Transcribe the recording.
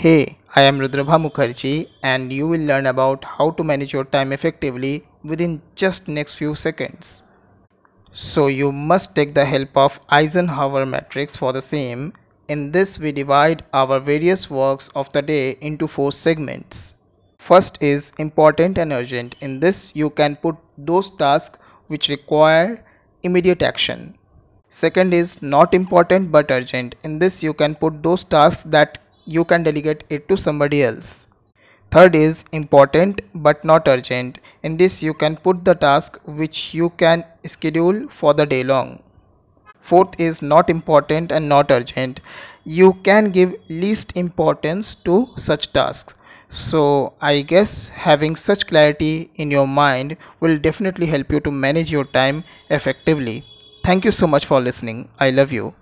Hey, I am Rudrabha Mukherjee and you will learn about how to manage your time effectively within just next few seconds. So you must take the help of Eisenhower matrix for the same. In this we divide our various works of the day into four segments. First is important and urgent. In this you can put those tasks which require immediate action. Second is not important but urgent. In this you can put those tasks that you can delegate it to somebody else. Third is important but not urgent. In this you can put the task which you can schedule for the day long. Fourth is not important and not urgent. You can give least importance to such tasks. So I guess having such clarity in your mind will definitely help you to manage your time effectively. Thank you so much for listening. I love you.